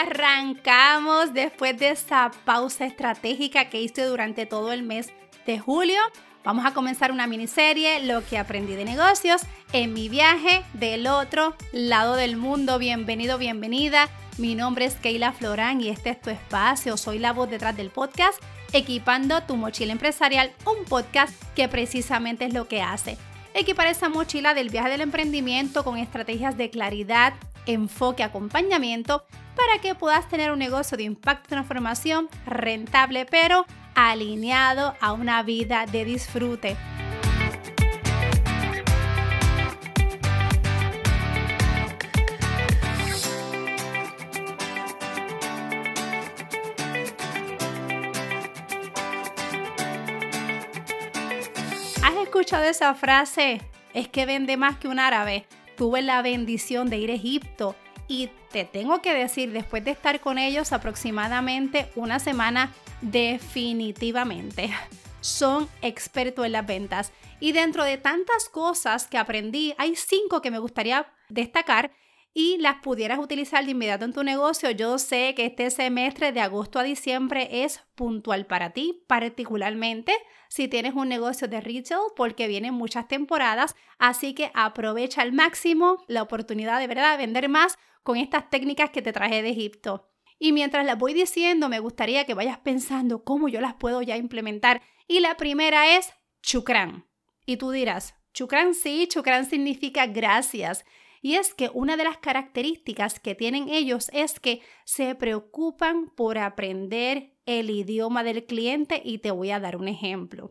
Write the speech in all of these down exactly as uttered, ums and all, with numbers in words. arrancamos después de esa pausa estratégica que hice durante todo el mes de julio. Vamos a comenzar una miniserie, lo que aprendí de negocios, en mi viaje del otro lado del mundo. Bienvenido, bienvenida. Mi nombre es Keila Florán y este es tu espacio. Soy la voz detrás del podcast, Equipando tu Mochila Empresarial, un podcast que precisamente es lo que hace. Equipar esa mochila del viaje del emprendimiento con estrategias de claridad, enfoque, acompañamiento, para que puedas tener un negocio de impacto y transformación rentable, pero alineado a una vida de disfrute. ¿Has escuchado esa frase? Es que vende más que un árabe. Tuve la bendición de ir a Egipto y te tengo que decir, después de estar con ellos aproximadamente una semana, definitivamente son expertos en las ventas. Y dentro de tantas cosas que aprendí, hay cinco que me gustaría destacar y las pudieras utilizar de inmediato en tu negocio. Yo sé que este semestre de agosto a diciembre es puntual para ti, particularmente si tienes un negocio de retail, porque vienen muchas temporadas, así que aprovecha al máximo la oportunidad de verdad de vender más con estas técnicas que te traje de Egipto. Y mientras las voy diciendo, me gustaría que vayas pensando cómo yo las puedo ya implementar. Y la primera es chukrán. Y tú dirás, chukrán sí, chukrán significa gracias. Y es que una de las características que tienen ellos es que se preocupan por aprender el idioma del cliente, y te voy a dar un ejemplo.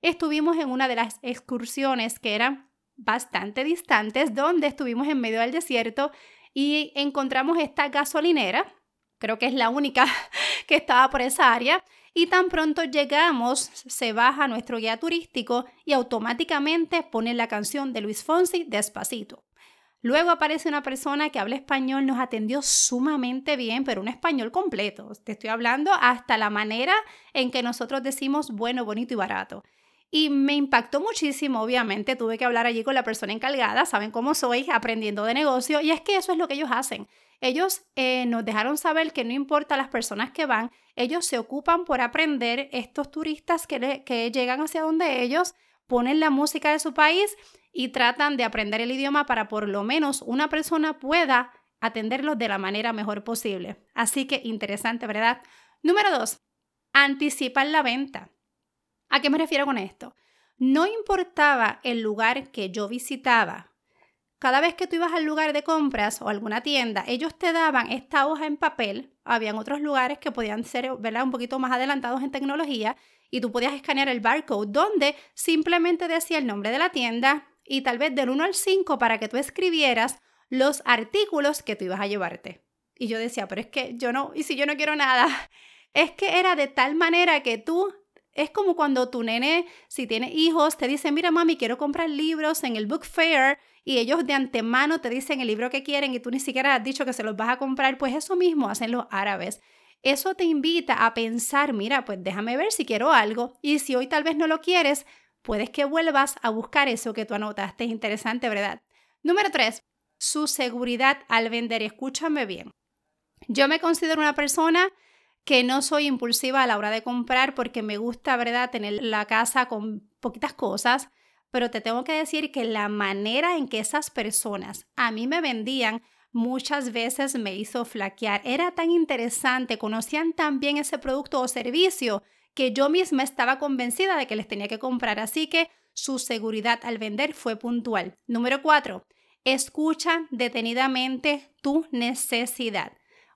Estuvimos en una de las excursiones que eran bastante distantes, donde estuvimos en medio del desierto y encontramos esta gasolinera. Creo que es la única que estaba por esa área. Y tan pronto llegamos, se baja nuestro guía turístico y automáticamente pone la canción de Luis Fonsi, Despacito. Luego aparece una persona que habla español, nos atendió sumamente bien, pero un español completo. Te estoy hablando hasta la manera en que nosotros decimos bueno, bonito y barato. Y me impactó muchísimo, obviamente, tuve que hablar allí con la persona encargada, saben cómo soy, aprendiendo de negocio, y es que eso es lo que ellos hacen. Ellos eh, nos dejaron saber que no importa las personas que van, ellos se ocupan por aprender estos turistas que, le, que llegan hacia donde ellos, ponen la música de su país y tratan de aprender el idioma para por lo menos una persona pueda atenderlos de la manera mejor posible. Así que interesante, ¿verdad? Número dos, anticipan la venta. ¿A qué me refiero con esto? No importaba el lugar que yo visitaba. Cada vez que tú ibas al lugar de compras o alguna tienda, ellos te daban esta hoja en papel. Habían otros lugares que podían ser, ¿verdad?, un poquito más adelantados en tecnología, y tú podías escanear el barcode donde simplemente decía el nombre de la tienda y tal vez del uno al cinco para que tú escribieras los artículos que tú ibas a llevarte. Y yo decía, pero es que yo no, y si yo no quiero nada, es que era de tal manera que tú... Es como cuando tu nene, si tiene hijos, te dice, mira mami, quiero comprar libros en el book fair, y ellos de antemano te dicen el libro que quieren y tú ni siquiera has dicho que se los vas a comprar. Pues eso mismo hacen los árabes. Eso te invita a pensar, mira, pues déjame ver si quiero algo, y si hoy tal vez no lo quieres, puedes que vuelvas a buscar eso que tú anotaste. Es interesante, ¿verdad? Número tres, su seguridad al vender. Y escúchame bien, yo me considero una persona que no soy impulsiva a la hora de comprar porque me gusta, ¿verdad?, tener la casa con poquitas cosas, pero te tengo que decir que la manera en que esas personas a mí me vendían muchas veces me hizo flaquear. Era tan interesante, conocían tan bien ese producto o servicio que yo misma estaba convencida de que les tenía que comprar, así que su seguridad al vender fue puntual. Número cuatro, escucha detenidamente tu necesidad.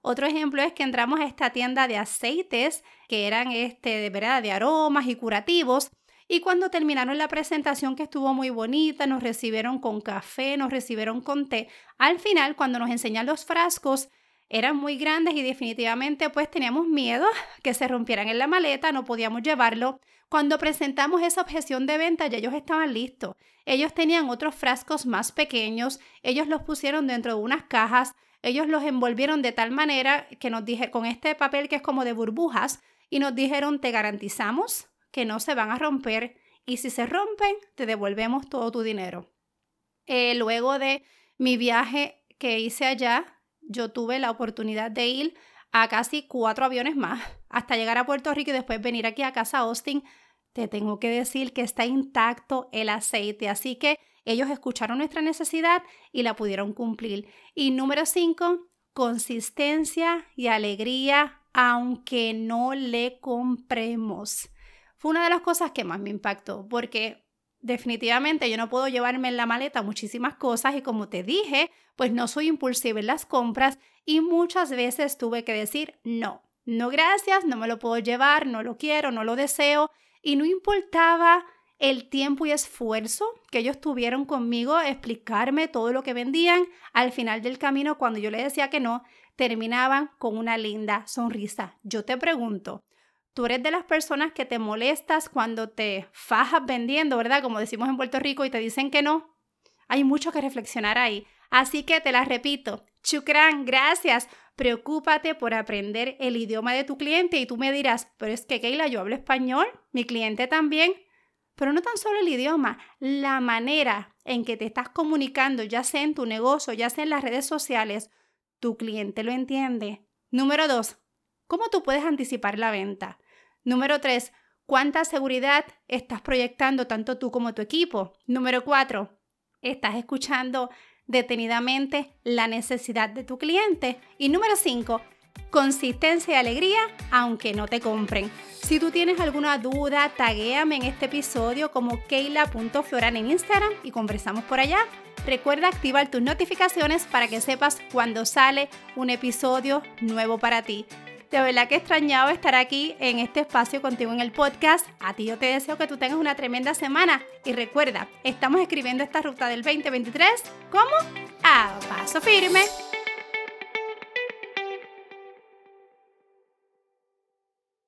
Otro ejemplo es que entramos a esta tienda de aceites que eran este, de, ¿verdad? de aromas y curativos, y cuando terminaron la presentación, que estuvo muy bonita, nos recibieron con café, nos recibieron con té. Al final, cuando nos enseñan los frascos, eran muy grandes y definitivamente pues teníamos miedo que se rompieran en la maleta, no podíamos llevarlo. Cuando presentamos esa objeción de venta, ya ellos estaban listos. Ellos tenían otros frascos más pequeños, ellos los pusieron dentro de unas cajas. Ellos los envolvieron de tal manera que nos dijeron, con este papel que es como de burbujas, y nos dijeron, te garantizamos que no se van a romper, y si se rompen, te devolvemos todo tu dinero. Eh, luego de mi viaje que hice allá, yo tuve la oportunidad de ir a casi cuatro aviones más hasta llegar a Puerto Rico y después venir aquí a casa Austin. Te tengo que decir que está intacto el aceite, así que ellos escucharon nuestra necesidad y la pudieron cumplir. Y número cinco, consistencia y alegría, aunque no le compremos. Fue una de las cosas que más me impactó, porque definitivamente yo no puedo llevarme en la maleta muchísimas cosas y como te dije, pues no soy impulsiva en las compras y muchas veces tuve que decir no, no gracias, no me lo puedo llevar, no lo quiero, no lo deseo, y no importaba el tiempo y esfuerzo que ellos tuvieron conmigo, explicarme todo lo que vendían. Al final del camino, cuando yo les decía que no, terminaban con una linda sonrisa. Yo te pregunto, ¿tú eres de las personas que te molestas cuando te fajas vendiendo, verdad? Como decimos en Puerto Rico, y te dicen que no. Hay mucho que reflexionar ahí. Así que te las repito. Chukrán, gracias. Preocúpate por aprender el idioma de tu cliente. Y tú me dirás, pero es que Keila, yo hablo español, mi cliente también. Pero no tan solo el idioma, la manera en que te estás comunicando, ya sea en tu negocio, ya sea en las redes sociales, tu cliente lo entiende. Número dos, ¿cómo tú puedes anticipar la venta? Número tres, ¿cuánta seguridad estás proyectando tanto tú como tu equipo? Número cuatro, ¿estás escuchando detenidamente la necesidad de tu cliente? Y número cinco, consistencia y alegría, aunque no te compren. Si tú tienes alguna duda, taguéame en este episodio como keila punto florán en Instagram y conversamos por allá. Recuerda activar tus notificaciones para que sepas cuando sale un episodio nuevo para ti. De verdad que he extrañado estar aquí en este espacio contigo en el podcast. A ti yo te deseo que tú tengas una tremenda semana. Y recuerda, estamos escribiendo esta ruta del veinte veintitrés como a paso firme.